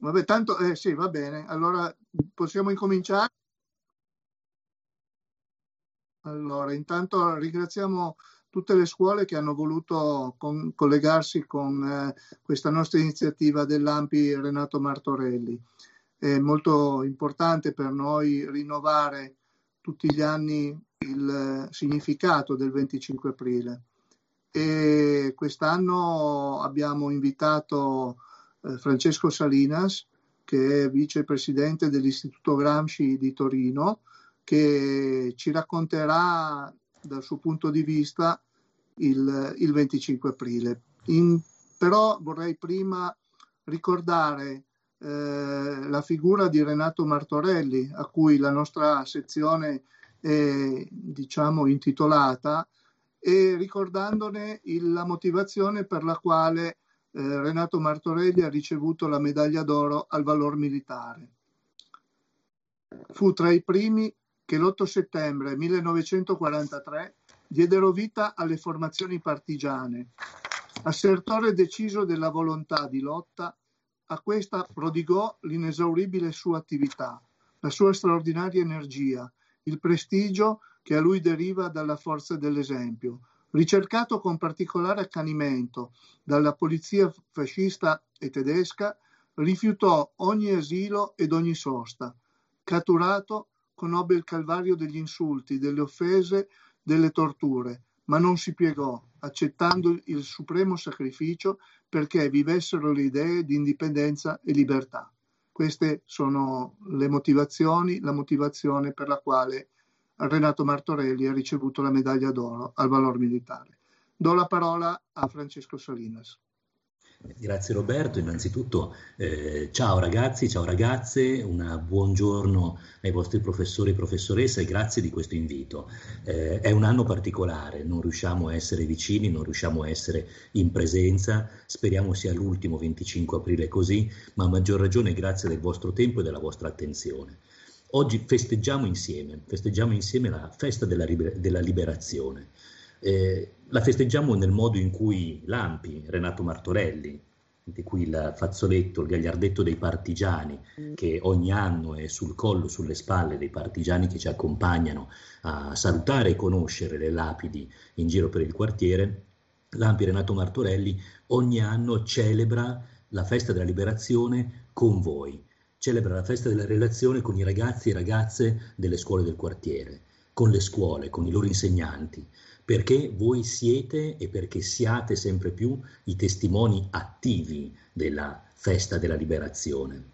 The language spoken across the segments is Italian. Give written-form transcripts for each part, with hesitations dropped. Vabbè, tanto sì, va bene, allora possiamo incominciare. Allora, intanto ringraziamo tutte le scuole che hanno voluto collegarsi con questa nostra iniziativa dell'AMPI Renato Martorelli. È molto importante per noi rinnovare tutti gli anni il significato del 25 aprile. E quest'anno abbiamo invitato Francesco Salinas, che è vicepresidente dell'Istituto Gramsci di Torino, che ci racconterà dal suo punto di vista il 25 aprile. Però vorrei prima ricordare la figura di Renato Martorelli, a cui la nostra sezione è, diciamo, intitolata, e ricordandone la motivazione per la quale Renato Martorelli ha ricevuto la medaglia d'oro al valor militare. Fu tra i primi che l'8 settembre 1943 diedero vita alle formazioni partigiane. Assertore deciso della volontà di lotta, a questa prodigò l'inesauribile sua attività, la sua straordinaria energia, il prestigio che a lui deriva dalla forza dell'esempio, ricercato con particolare accanimento dalla polizia fascista e tedesca. Rifiutò ogni asilo ed ogni sosta. Catturato, conobbe il calvario degli insulti, delle offese, delle torture, ma non si piegò, accettando il supremo sacrificio perché vivessero le idee di indipendenza e libertà. Queste sono le motivazioni, la motivazione per la quale Renato Martorelli ha ricevuto la medaglia d'oro al valor militare. Do la parola a Francesco Salinas. Grazie Roberto, innanzitutto ciao ragazzi, ciao ragazze, un buongiorno ai vostri professori e professoresse e grazie di questo invito. È un anno particolare, non riusciamo a essere vicini, non riusciamo a essere in presenza, speriamo sia l'ultimo 25 aprile così, ma a maggior ragione grazie del vostro tempo e della vostra attenzione. Oggi festeggiamo insieme la festa della liberazione. La festeggiamo nel modo in cui l'AMPI, Renato Martorelli, di cui il fazzoletto, il gagliardetto dei partigiani, che ogni anno è sul collo, sulle spalle dei partigiani che ci accompagnano a salutare e conoscere le lapidi in giro per il quartiere, l'AMPI Renato Martorelli ogni anno celebra la festa della liberazione con voi. Celebra la festa della relazione con i ragazzi e ragazze delle scuole del quartiere, con le scuole, con i loro insegnanti, perché voi siete e perché siate sempre più i testimoni attivi della festa della liberazione.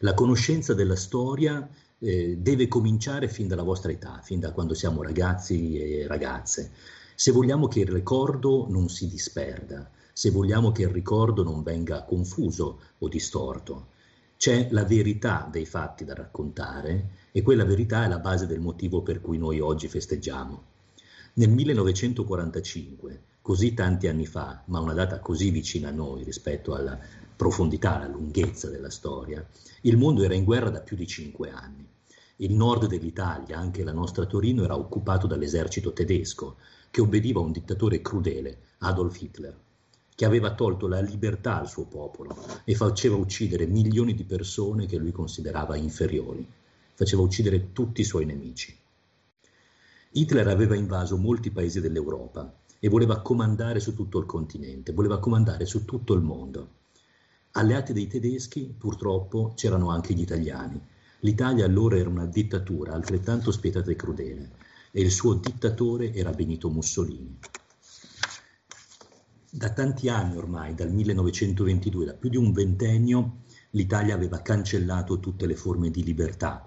La conoscenza della storia deve cominciare fin dalla vostra età, fin da quando siamo ragazzi e ragazze, se vogliamo che il ricordo non si disperda, se vogliamo che il ricordo non venga confuso o distorto. C'è la verità dei fatti da raccontare e quella verità è la base del motivo per cui noi oggi festeggiamo. Nel 1945, così tanti anni fa, ma una data così vicina a noi rispetto alla profondità, alla lunghezza della storia, il mondo era in guerra da più di 5 anni. Il nord dell'Italia, anche la nostra Torino, era occupato dall'esercito tedesco che obbediva a un dittatore crudele, Adolf Hitler, che aveva tolto la libertà al suo popolo e faceva uccidere milioni di persone che lui considerava inferiori, faceva uccidere tutti i suoi nemici. Hitler aveva invaso molti paesi dell'Europa e voleva comandare su tutto il continente, voleva comandare su tutto il mondo. Alleati dei tedeschi, purtroppo, c'erano anche gli italiani. L'Italia allora era una dittatura altrettanto spietata e crudele e il suo dittatore era Benito Mussolini. Da tanti anni ormai, dal 1922, da più di un ventennio, l'Italia aveva cancellato tutte le forme di libertà,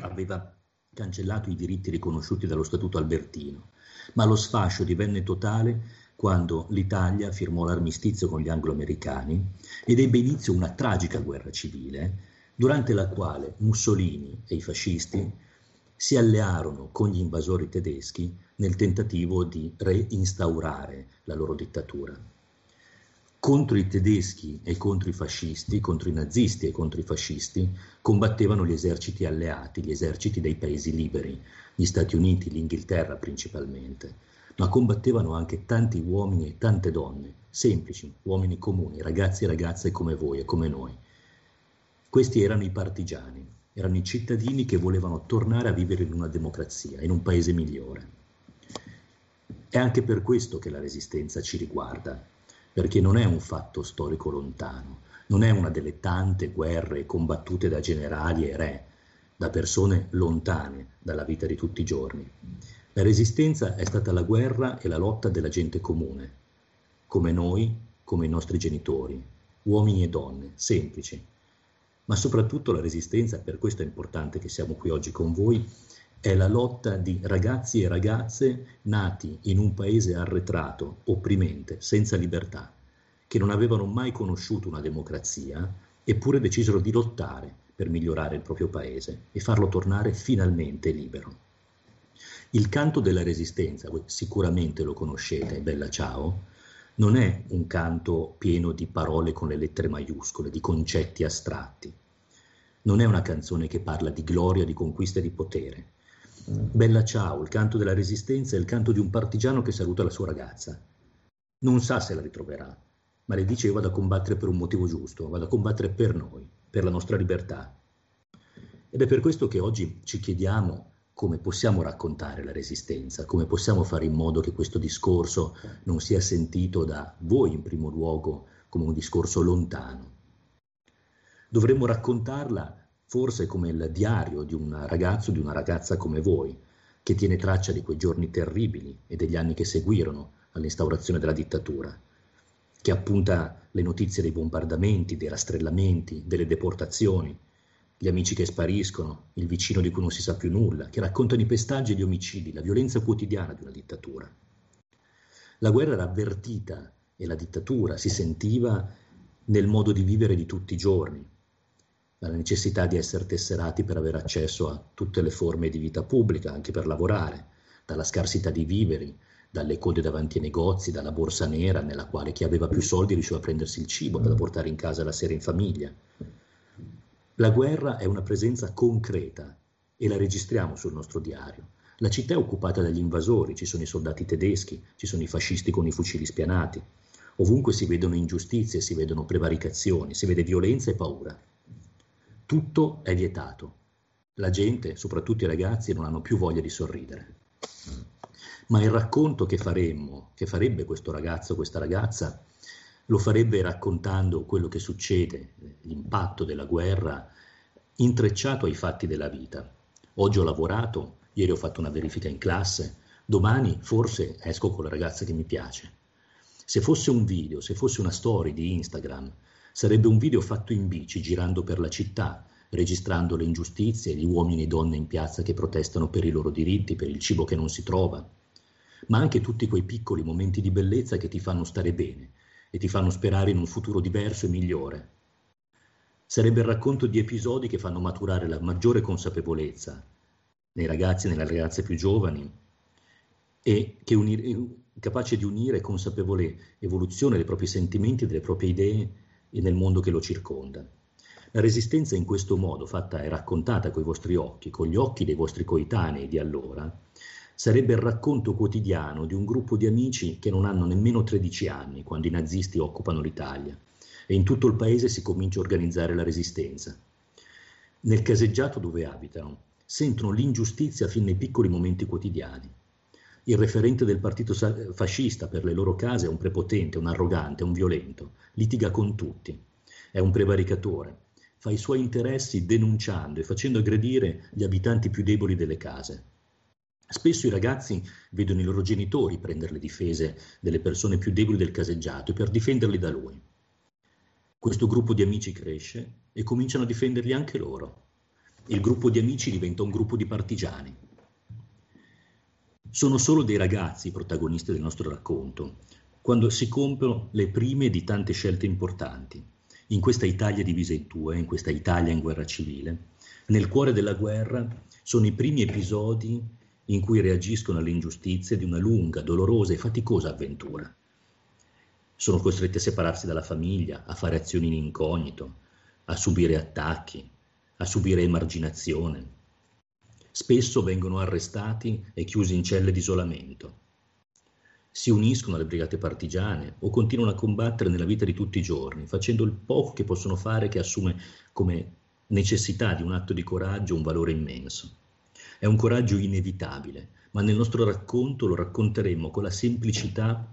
aveva cancellato i diritti riconosciuti dallo Statuto Albertino, ma lo sfascio divenne totale quando l'Italia firmò l'armistizio con gli anglo-americani ed ebbe inizio una tragica guerra civile, durante la quale Mussolini e i fascisti si allearono con gli invasori tedeschi nel tentativo di reinstaurare la loro dittatura. Contro i tedeschi e contro i fascisti, contro i nazisti e contro i fascisti, combattevano gli eserciti alleati, gli eserciti dei paesi liberi, gli Stati Uniti, l'Inghilterra principalmente, ma combattevano anche tanti uomini e tante donne, semplici, uomini comuni, ragazzi e ragazze come voi e come noi, Questi erano i partigiani, erano i cittadini che volevano tornare a vivere in una democrazia, in un paese migliore. È anche per questo che la Resistenza ci riguarda, perché non è un fatto storico lontano, non è una delle tante guerre combattute da generali e re, da persone lontane dalla vita di tutti i giorni. La Resistenza è stata la guerra e la lotta della gente comune, come noi, come i nostri genitori, uomini e donne, semplici. Ma soprattutto la Resistenza, per questo è importante che siamo qui oggi con voi, è la lotta di ragazzi e ragazze nati in un paese arretrato, opprimente, senza libertà, che non avevano mai conosciuto una democrazia, eppure decisero di lottare per migliorare il proprio paese e farlo tornare finalmente libero. Il canto della Resistenza, voi sicuramente lo conoscete, Bella Ciao, non è un canto pieno di parole con le lettere maiuscole, di concetti astratti. Non è una canzone che parla di gloria, di conquista e di potere. Bella Ciao, il canto della Resistenza, è il canto di un partigiano che saluta la sua ragazza. Non sa se la ritroverà, ma le dice: io vado a combattere per un motivo giusto, vado a combattere per noi, per la nostra libertà. Ed è per questo che oggi ci chiediamo come possiamo raccontare la Resistenza, come possiamo fare in modo che questo discorso non sia sentito da voi in primo luogo come un discorso lontano. Dovremmo raccontarla forse come il diario di un ragazzo, di una ragazza come voi, che tiene traccia di quei giorni terribili e degli anni che seguirono all'instaurazione della dittatura, che appunta le notizie dei bombardamenti, dei rastrellamenti, delle deportazioni, gli amici che spariscono, il vicino di cui non si sa più nulla, che raccontano i pestaggi e gli omicidi, la violenza quotidiana di una dittatura. La guerra era avvertita e la dittatura si sentiva nel modo di vivere di tutti i giorni, dalla necessità di essere tesserati per avere accesso a tutte le forme di vita pubblica, anche per lavorare, dalla scarsità di viveri, dalle code davanti ai negozi, dalla borsa nera nella quale chi aveva più soldi riusciva a prendersi il cibo da portare in casa la sera in famiglia. La guerra è una presenza concreta e la registriamo sul nostro diario. La città è occupata dagli invasori, ci sono i soldati tedeschi, ci sono i fascisti con i fucili spianati. Ovunque si vedono ingiustizie, si vedono prevaricazioni, si vede violenza e paura. Tutto è vietato. La gente, soprattutto i ragazzi, non hanno più voglia di sorridere. Ma il racconto che faremmo, che farebbe questo ragazzo o questa ragazza, lo farebbe raccontando quello che succede, l'impatto della guerra intrecciato ai fatti della vita. Oggi ho lavorato, ieri ho fatto una verifica in classe, domani forse esco con la ragazza che mi piace. Se fosse un video, se fosse una story di Instagram, sarebbe un video fatto in bici, girando per la città, registrando le ingiustizie, gli uomini e donne in piazza che protestano per i loro diritti, per il cibo che non si trova, ma anche tutti quei piccoli momenti di bellezza che ti fanno stare bene e ti fanno sperare in un futuro diverso e migliore. Sarebbe il racconto di episodi che fanno maturare la maggiore consapevolezza nei ragazzi e nelle ragazze più giovani e che capace di unire consapevole evoluzione dei propri sentimenti e delle proprie idee e nel mondo che lo circonda. La Resistenza in questo modo, fatta e raccontata coi vostri occhi, con gli occhi dei vostri coetanei di allora, sarebbe il racconto quotidiano di un gruppo di amici che non hanno nemmeno 13 anni quando i nazisti occupano l'Italia e in tutto il paese si comincia a organizzare la resistenza. Nel caseggiato dove abitano sentono l'ingiustizia fin nei piccoli momenti quotidiani. Il referente del partito fascista per le loro case è un prepotente, un arrogante, un violento, litiga con tutti, è un prevaricatore, fa i suoi interessi denunciando e facendo aggredire gli abitanti più deboli delle case. Spesso i ragazzi vedono i loro genitori prendere le difese delle persone più deboli del caseggiato per difenderli da lui. Questo gruppo di amici cresce e cominciano a difenderli anche loro. Il gruppo di amici diventa un gruppo di partigiani. Sono solo dei ragazzi i protagonisti del nostro racconto, quando si compiono le prime di tante scelte importanti. In questa Italia divisa in due, in questa Italia in guerra civile, nel cuore della guerra sono i primi episodi in cui reagiscono alle ingiustizie di una lunga, dolorosa e faticosa avventura. Sono costretti a separarsi dalla famiglia, a fare azioni in incognito, a subire attacchi, a subire emarginazione. Spesso vengono arrestati e chiusi in celle di isolamento. Si uniscono alle brigate partigiane o continuano a combattere nella vita di tutti i giorni, facendo il poco che possono fare che assume come necessità di un atto di coraggio, un valore immenso. È un coraggio inevitabile, ma nel nostro racconto lo racconteremo con la semplicità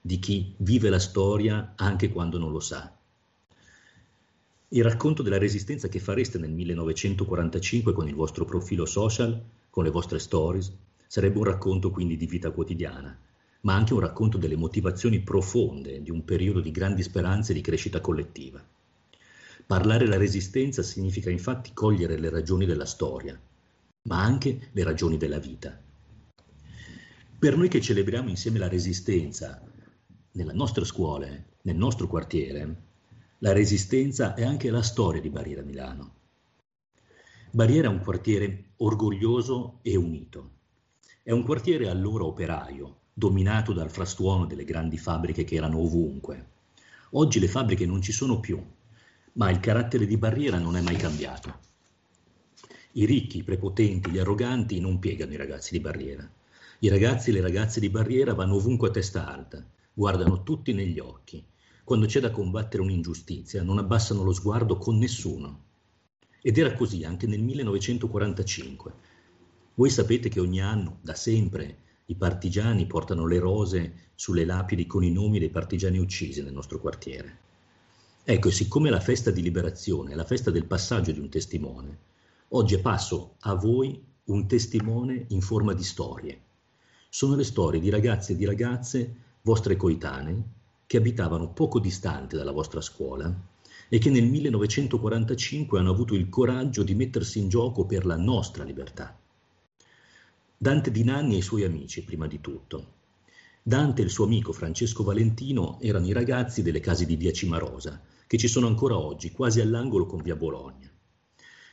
di chi vive la storia anche quando non lo sa. Il racconto della resistenza che fareste nel 1945 con il vostro profilo social, con le vostre stories, sarebbe un racconto quindi di vita quotidiana, ma anche un racconto delle motivazioni profonde di un periodo di grandi speranze e di crescita collettiva. Parlare la resistenza significa infatti cogliere le ragioni della storia, ma anche le ragioni della vita. Per noi che celebriamo insieme la resistenza, nella nostra scuola, nel nostro quartiere, la resistenza è anche la storia di Barriera Milano. Barriera è un quartiere orgoglioso e unito. È un quartiere allora operaio, dominato dal frastuono delle grandi fabbriche che erano ovunque. Oggi le fabbriche non ci sono più, ma il carattere di Barriera non è mai cambiato. I ricchi, i prepotenti, gli arroganti non piegano i ragazzi di Barriera. I ragazzi e le ragazze di Barriera vanno ovunque a testa alta, guardano tutti negli occhi. Quando c'è da combattere un'ingiustizia, non abbassano lo sguardo con nessuno. Ed era così anche nel 1945. Voi sapete che ogni anno, da sempre, i partigiani portano le rose sulle lapidi con i nomi dei partigiani uccisi nel nostro quartiere. Ecco, e siccome la festa di liberazione è la festa del passaggio di un testimone, oggi passo a voi un testimone in forma di storie. Sono le storie di ragazzi e di ragazze, vostre coetanei, che abitavano poco distante dalla vostra scuola e che nel 1945 hanno avuto il coraggio di mettersi in gioco per la nostra libertà. Dante Di Nanni e i suoi amici, prima di tutto. Dante e il suo amico Francesco Valentino erano i ragazzi delle case di Via Cimarosa, che ci sono ancora oggi, quasi all'angolo con Via Bologna.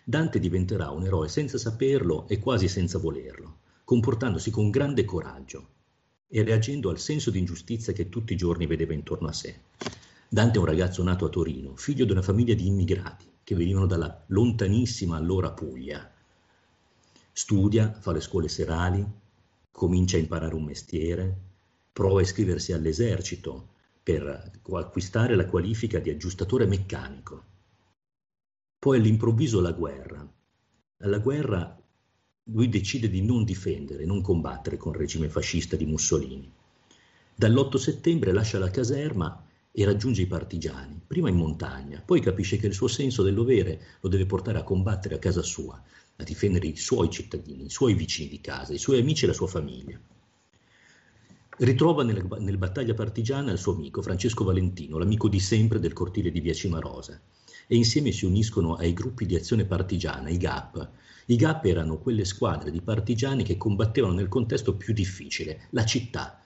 Dante diventerà un eroe senza saperlo e quasi senza volerlo, comportandosi con grande coraggio e reagendo al senso di ingiustizia che tutti i giorni vedeva intorno a sé. Dante è un ragazzo nato a Torino, figlio di una famiglia di immigrati che venivano dalla lontanissima allora Puglia. Studia, fa le scuole serali, comincia a imparare un mestiere, prova a iscriversi all'esercito per acquistare la qualifica di aggiustatore meccanico. Poi all'improvviso la guerra. Alla guerra lui decide di non difendere, non combattere con il regime fascista di Mussolini. Dall'8 settembre lascia la caserma e raggiunge i partigiani, prima in montagna, poi capisce che il suo senso del dovere lo deve portare a combattere a casa sua, a difendere i suoi cittadini, i suoi vicini di casa, i suoi amici e la sua famiglia. Ritrova nella battaglia partigiana il suo amico Francesco Valentino, l'amico di sempre del cortile di Via Cimarosa, e insieme si uniscono ai gruppi di azione partigiana, i GAP. I GAP erano quelle squadre di partigiani che combattevano nel contesto più difficile, la città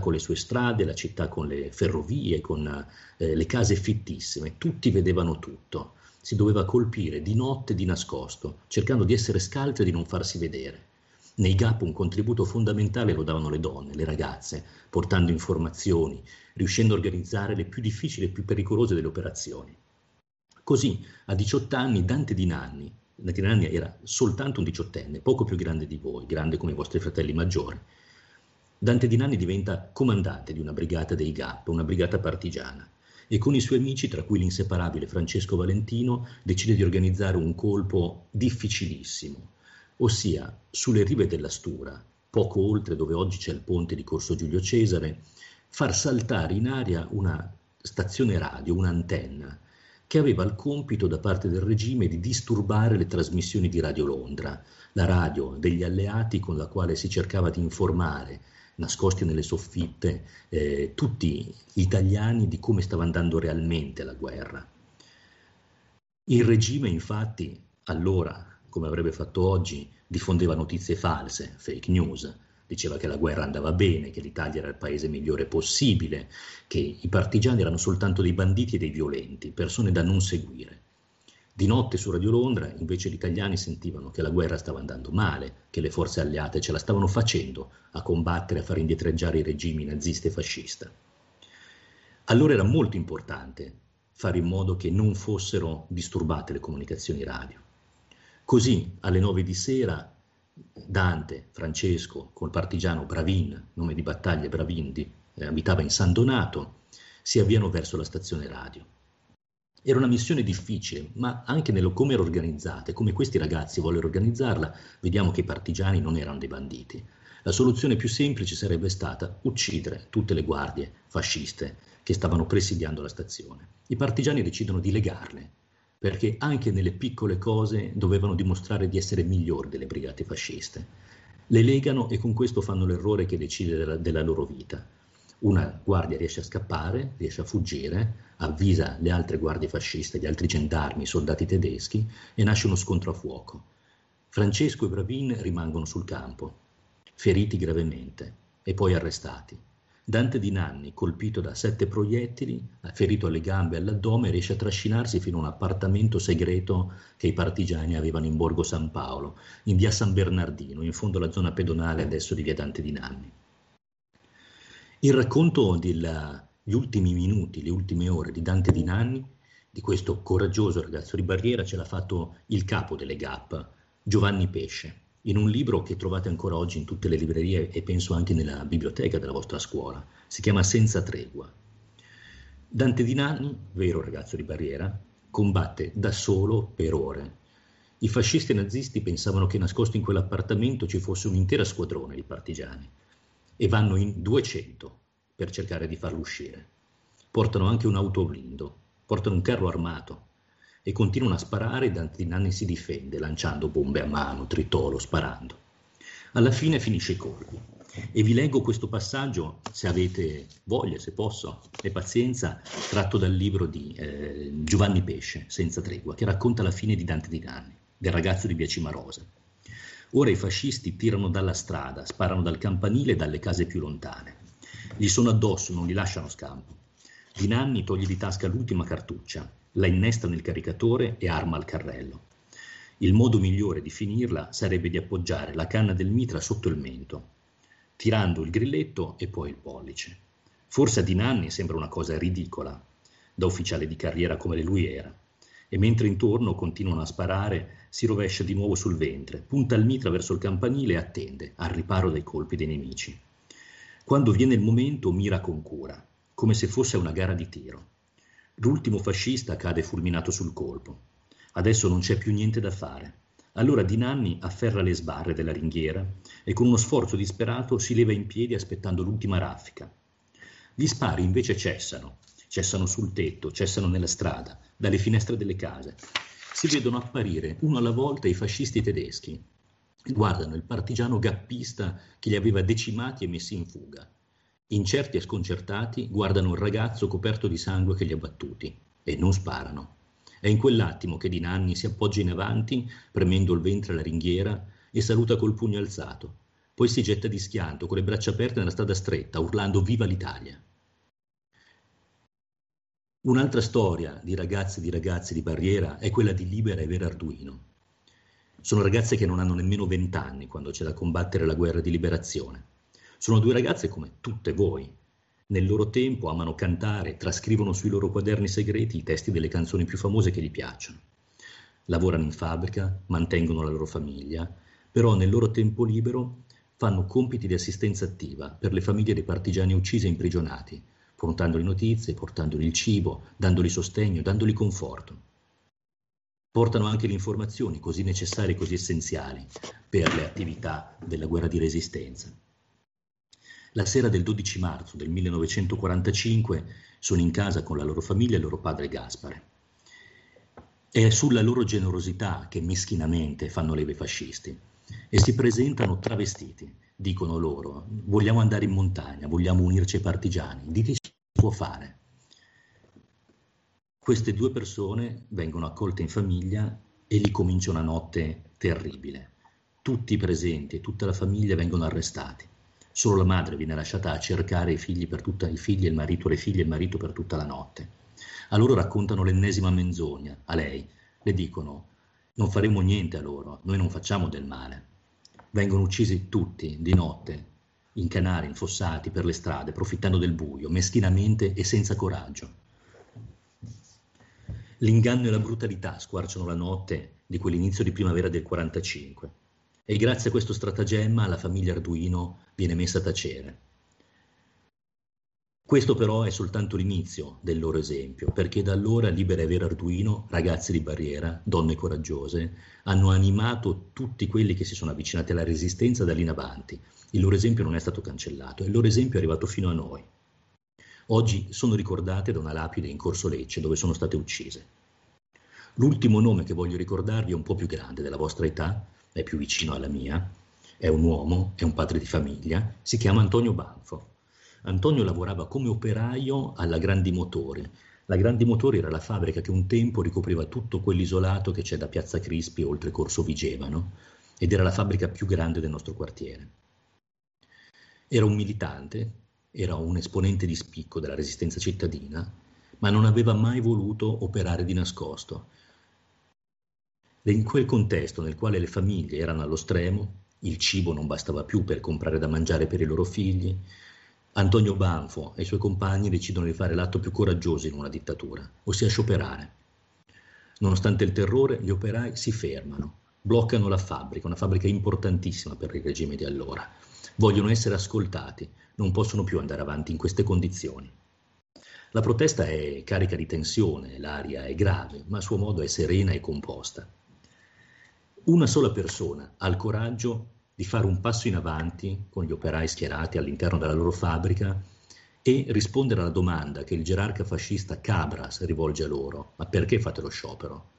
con le sue strade, la città con le ferrovie, con le case fittissime, tutti vedevano tutto, si doveva colpire di notte e di nascosto, cercando di essere scalzi e di non farsi vedere. Nei GAP un contributo fondamentale lo davano le donne, le ragazze, portando informazioni, riuscendo a organizzare le più difficili e più pericolose delle operazioni. Così, a 18 anni, Dante Di Nanni era soltanto un diciottenne, poco più grande di voi, grande come i vostri fratelli maggiori. Dante Di Nanni diventa comandante di una brigata dei GAP, una brigata partigiana, e con i suoi amici, tra cui l'inseparabile Francesco Valentino, decide di organizzare un colpo difficilissimo, ossia sulle rive della Stura, poco oltre dove oggi c'è il ponte di Corso Giulio Cesare, far saltare in aria una stazione radio, un'antenna, che aveva il compito da parte del regime di disturbare le trasmissioni di Radio Londra, la radio degli alleati con la quale si cercava di informare, nascosti nelle soffitte, tutti gli italiani di come stava andando realmente la guerra. Il regime infatti allora, come avrebbe fatto oggi, diffondeva notizie false, fake news. Diceva che la guerra andava bene, che l'Italia era il paese migliore possibile, che i partigiani erano soltanto dei banditi e dei violenti, persone da non seguire. Di notte su Radio Londra invece gli italiani sentivano che la guerra stava andando male, che le forze alleate ce la stavano facendo a combattere, a far indietreggiare i regimi nazista e fascista. Allora era molto importante fare in modo che non fossero disturbate le comunicazioni radio. Così alle 9 di sera Dante, Francesco, col partigiano Bravin, nome di battaglia Bravin, abitava in San Donato, si avviano verso la stazione radio. Era una missione difficile, ma anche nello come era organizzata e come questi ragazzi vollero organizzarla, vediamo che i partigiani non erano dei banditi. La soluzione più semplice sarebbe stata uccidere tutte le guardie fasciste che stavano presidiando la stazione. I partigiani decidono di legarle, perché anche nelle piccole cose dovevano dimostrare di essere migliori delle brigate fasciste. Le legano e con questo fanno l'errore che decide della loro vita. Una guardia riesce a scappare, riesce a fuggire, avvisa le altre guardie fasciste, gli altri gendarmi, i soldati tedeschi e nasce uno scontro a fuoco. Francesco e Bravin rimangono sul campo, feriti gravemente e poi arrestati. Dante Di Nanni, colpito da 7 proiettili, ferito alle gambe e all'addome, riesce a trascinarsi fino a un appartamento segreto che i partigiani avevano in Borgo San Paolo, in via San Bernardino, in fondo alla zona pedonale adesso di via Dante Di Nanni. Il racconto degli ultimi minuti, le ultime ore di Dante Di Nanni, di questo coraggioso ragazzo di Barriera, ce l'ha fatto il capo delle GAP, Giovanni Pesce, in un libro che trovate ancora oggi in tutte le librerie e penso anche nella biblioteca della vostra scuola. Si chiama Senza Tregua. Dante Di Nanni, vero ragazzo di Barriera, combatte da solo per ore. I fascisti nazisti pensavano che nascosto in quell'appartamento ci fosse un'intera squadrone di partigiani. E vanno in 200 per cercare di farlo uscire. Portano anche un autoblindo, portano un carro armato e continuano a sparare. Dante Di Nanni si difende lanciando bombe a mano, tritolo, sparando. Alla fine finisce i colpi. E vi leggo questo passaggio, se avete voglia, se posso, e pazienza, tratto dal libro di Giovanni Pesce, Senza Tregua, che racconta la fine di Dante Di Nanni, del ragazzo di via Cimarosa. Ora i fascisti tirano dalla strada, sparano dal campanile e dalle case più lontane. Gli sono addosso, non li lasciano scampo. Di Nanni toglie di tasca l'ultima cartuccia, la innesta nel caricatore e arma al carrello. Il modo migliore di finirla sarebbe di appoggiare la canna del mitra sotto il mento, tirando il grilletto e poi il pollice. Forse a Di Nanni sembra una cosa ridicola, da ufficiale di carriera come lui era. E mentre intorno continuano a sparare, si rovescia di nuovo sul ventre, punta il mitra verso il campanile e attende, al riparo dai colpi dei nemici. Quando viene il momento, mira con cura, come se fosse una gara di tiro. L'ultimo fascista cade fulminato sul colpo. Adesso non c'è più niente da fare. Allora Di Nanni afferra le sbarre della ringhiera e con uno sforzo disperato si leva in piedi aspettando l'ultima raffica. Gli spari invece cessano. Cessano sul tetto, cessano nella strada, dalle finestre delle case. Si vedono apparire uno alla volta i fascisti tedeschi. Guardano il partigiano gappista che li aveva decimati e messi in fuga. Incerti e sconcertati guardano il ragazzo coperto di sangue che li ha battuti e non sparano. È in quell'attimo che Di Nanni si appoggia in avanti, premendo il ventre alla ringhiera, e saluta col pugno alzato. Poi si getta di schianto, con le braccia aperte nella strada stretta, urlando «Viva l'Italia!». Un'altra storia di ragazze e di ragazzi di Barriera è quella di Libera e Vera Arduino. Sono ragazze che non hanno nemmeno 20 anni quando c'è da combattere la guerra di liberazione. Sono due ragazze come tutte voi. Nel loro tempo amano cantare, trascrivono sui loro quaderni segreti i testi delle canzoni più famose che gli piacciono. Lavorano in fabbrica, mantengono la loro famiglia, però nel loro tempo libero fanno compiti di assistenza attiva per le famiglie dei partigiani uccisi e imprigionati, portandoli notizie, portandoli il cibo, dandoli sostegno, dandoli conforto. Portano anche le informazioni così necessarie, così essenziali per le attività della guerra di resistenza. La sera del 12 marzo del 1945 sono in casa con la loro famiglia e il loro padre Gaspare. È sulla loro generosità che meschinamente fanno leva i fascisti e si presentano travestiti. Dicono loro: vogliamo andare in montagna, vogliamo unirci ai partigiani, diteci cosa può fare. Queste due persone vengono accolte in famiglia e lì comincia una notte terribile. Tutti i presenti e tutta la famiglia vengono arrestati. Solo la madre viene lasciata a cercare i figli e il marito per tutta la notte. A loro raccontano l'ennesima menzogna, a lei. Le dicono: non faremo niente a loro, noi non facciamo del male. Vengono uccisi tutti di notte, in canali, infossati, per le strade, approfittando del buio, meschinamente e senza coraggio. L'inganno e la brutalità squarciano la notte di quell'inizio di primavera del 45 e grazie a questo stratagemma la famiglia Arduino viene messa a tacere. Questo però è soltanto l'inizio del loro esempio, perché da allora Libera e Vera Arduino, ragazzi di Barriera, donne coraggiose, hanno animato tutti quelli che si sono avvicinati alla resistenza da lì in avanti. Il loro esempio non è stato cancellato e il loro esempio è arrivato fino a noi. Oggi sono ricordate da una lapide in Corso Lecce, dove sono state uccise. L'ultimo nome che voglio ricordarvi è un po' più grande della vostra età, è più vicino alla mia, è un uomo, è un padre di famiglia, si chiama Antonio Banfo. Antonio lavorava come operaio alla Grandi Motori. La Grandi Motori era la fabbrica che un tempo ricopriva tutto quell'isolato che c'è da Piazza Crispi oltre Corso Vigevano, ed era la fabbrica più grande del nostro quartiere. Era un militante, era un esponente di spicco della resistenza cittadina, ma non aveva mai voluto operare di nascosto. In quel contesto nel quale le famiglie erano allo stremo, il cibo non bastava più per comprare da mangiare per i loro figli, Antonio Banfo e i suoi compagni decidono di fare l'atto più coraggioso in una dittatura, ossia scioperare. Nonostante il terrore, gli operai si fermano, bloccano la fabbrica, una fabbrica importantissima per il regime di allora. Vogliono essere ascoltati, non possono più andare avanti in queste condizioni. La protesta è carica di tensione, l'aria è grave, ma a suo modo è serena e composta. Una sola persona ha il coraggio di fare un passo in avanti con gli operai schierati all'interno della loro fabbrica e rispondere alla domanda che il gerarca fascista Cabras rivolge a loro: ma perché fate lo sciopero?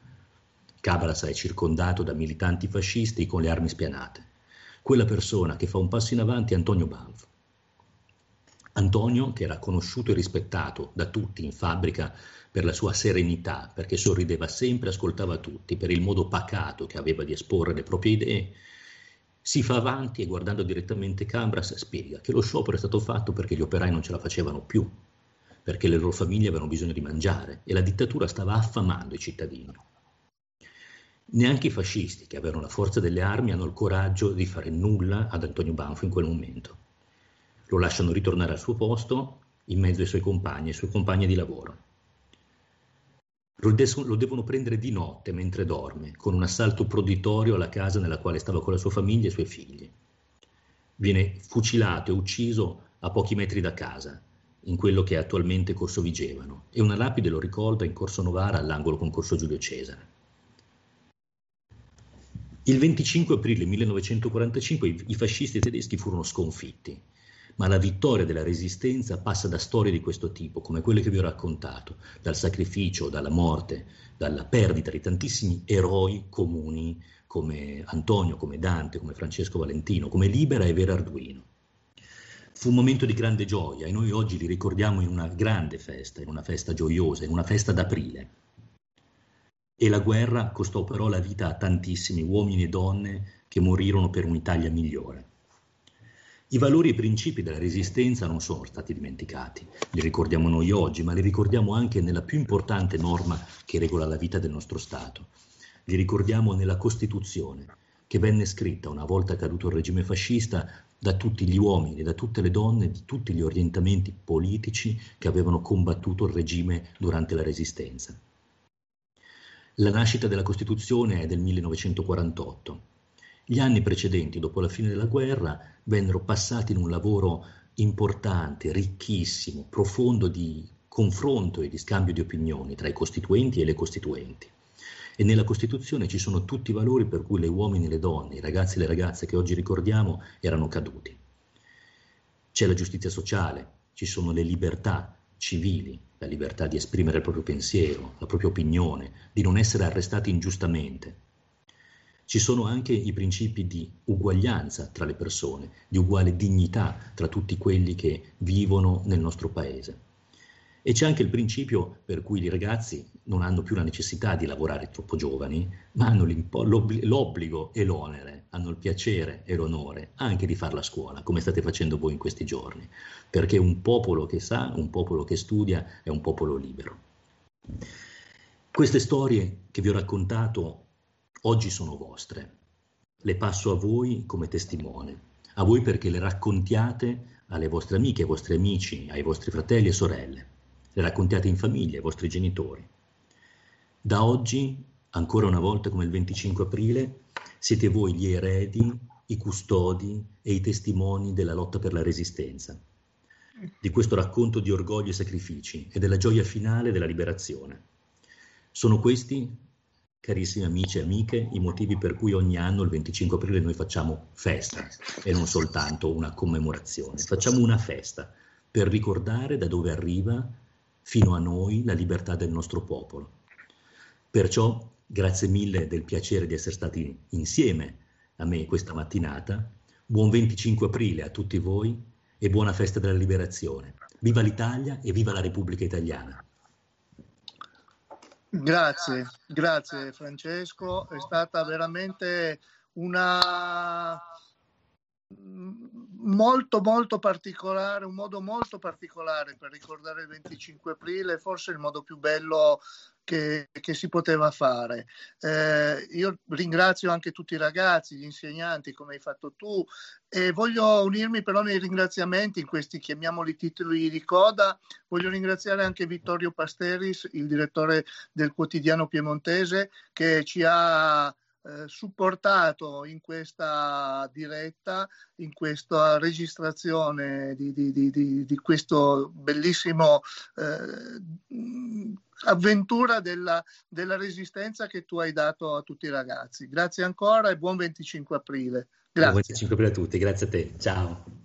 Cabras è circondato da militanti fascisti con le armi spianate. Quella persona che fa un passo in avanti è Antonio Banfo. Antonio, che era conosciuto e rispettato da tutti in fabbrica per la sua serenità, perché sorrideva sempre, ascoltava tutti, per il modo pacato che aveva di esporre le proprie idee, si fa avanti e, guardando direttamente Cabras, spiega che lo sciopero è stato fatto perché gli operai non ce la facevano più, perché le loro famiglie avevano bisogno di mangiare e la dittatura stava affamando i cittadini. Neanche i fascisti, che avevano la forza delle armi, hanno il coraggio di fare nulla ad Antonio Banfo in quel momento. Lo lasciano ritornare al suo posto in mezzo ai suoi compagni e ai suoi compagni di lavoro. Lo devono prendere di notte mentre dorme, con un assalto proditorio alla casa nella quale stava con la sua famiglia e i suoi figli. Viene fucilato e ucciso a pochi metri da casa, in quello che è attualmente Corso Vigevano, e una lapide lo ricorda in Corso Novara, all'angolo con Corso Giulio Cesare. Il 25 aprile 1945 i fascisti tedeschi furono sconfitti, ma la vittoria della resistenza passa da storie di questo tipo, come quelle che vi ho raccontato, dal sacrificio, dalla morte, dalla perdita di tantissimi eroi comuni come Antonio, come Dante, come Francesco Valentino, come Libera e Vera Arduino. Fu un momento di grande gioia e noi oggi li ricordiamo in una grande festa, in una festa gioiosa, in una festa d'aprile. E la guerra costò però la vita a tantissimi uomini e donne che morirono per un'Italia migliore. I valori e principi della resistenza non sono stati dimenticati, li ricordiamo noi oggi, ma li ricordiamo anche nella più importante norma che regola la vita del nostro Stato. Li ricordiamo nella Costituzione, che venne scritta, una volta caduto il regime fascista, da tutti gli uomini, da tutte le donne, di tutti gli orientamenti politici che avevano combattuto il regime durante la resistenza. La nascita della Costituzione è del 1948. Gli anni precedenti, dopo la fine della guerra, vennero passati in un lavoro importante, ricchissimo, profondo di confronto e di scambio di opinioni tra i costituenti e le costituenti. E nella Costituzione ci sono tutti i valori per cui le uomini e le donne, i ragazzi e le ragazze che oggi ricordiamo erano caduti. C'è la giustizia sociale, ci sono le libertà civili, la libertà di esprimere il proprio pensiero, la propria opinione, di non essere arrestati ingiustamente. Ci sono anche i principi di uguaglianza tra le persone, di uguale dignità tra tutti quelli che vivono nel nostro paese. E c'è anche il principio per cui i ragazzi non hanno più la necessità di lavorare troppo giovani, ma hanno l'obbligo e l'onere, hanno il piacere e l'onore anche di fare la scuola, come state facendo voi in questi giorni, perché un popolo che sa, un popolo che studia, è un popolo libero. Queste storie che vi ho raccontato oggi sono vostre, le passo a voi come testimone, a voi perché le raccontiate alle vostre amiche, ai vostri amici, ai vostri fratelli e sorelle, le raccontiate in famiglia, ai vostri genitori. Da oggi, ancora una volta come il 25 aprile, siete voi gli eredi, i custodi e i testimoni della lotta per la resistenza. di questo racconto di orgoglio e sacrifici e della gioia finale della liberazione. Sono questi, carissimi amici e amiche, i motivi per cui ogni anno il 25 aprile noi facciamo festa e non soltanto una commemorazione. Facciamo una festa per ricordare da dove arriva fino a noi la libertà del nostro popolo. Perciò grazie mille del piacere di essere stati insieme a me questa mattinata. Buon 25 aprile a tutti voi e buona festa della liberazione. Viva l'Italia e viva la Repubblica Italiana. Grazie, grazie Francesco, è stata veramente una molto particolare, un modo molto particolare per ricordare il 25 aprile, forse il modo più bello che si poteva fare. Io ringrazio anche tutti i ragazzi, gli insegnanti come hai fatto tu, e voglio unirmi però nei ringraziamenti, in questi chiamiamoli titoli di coda. Voglio ringraziare anche Vittorio Pasteris, il direttore del quotidiano piemontese, che ci ha supportato in questa diretta, in questa registrazione di questo bellissimo avventura della resistenza che tu hai dato a tutti i ragazzi. Grazie ancora e buon 25 aprile. Grazie. Buon 25 aprile a tutti, grazie a te. Ciao.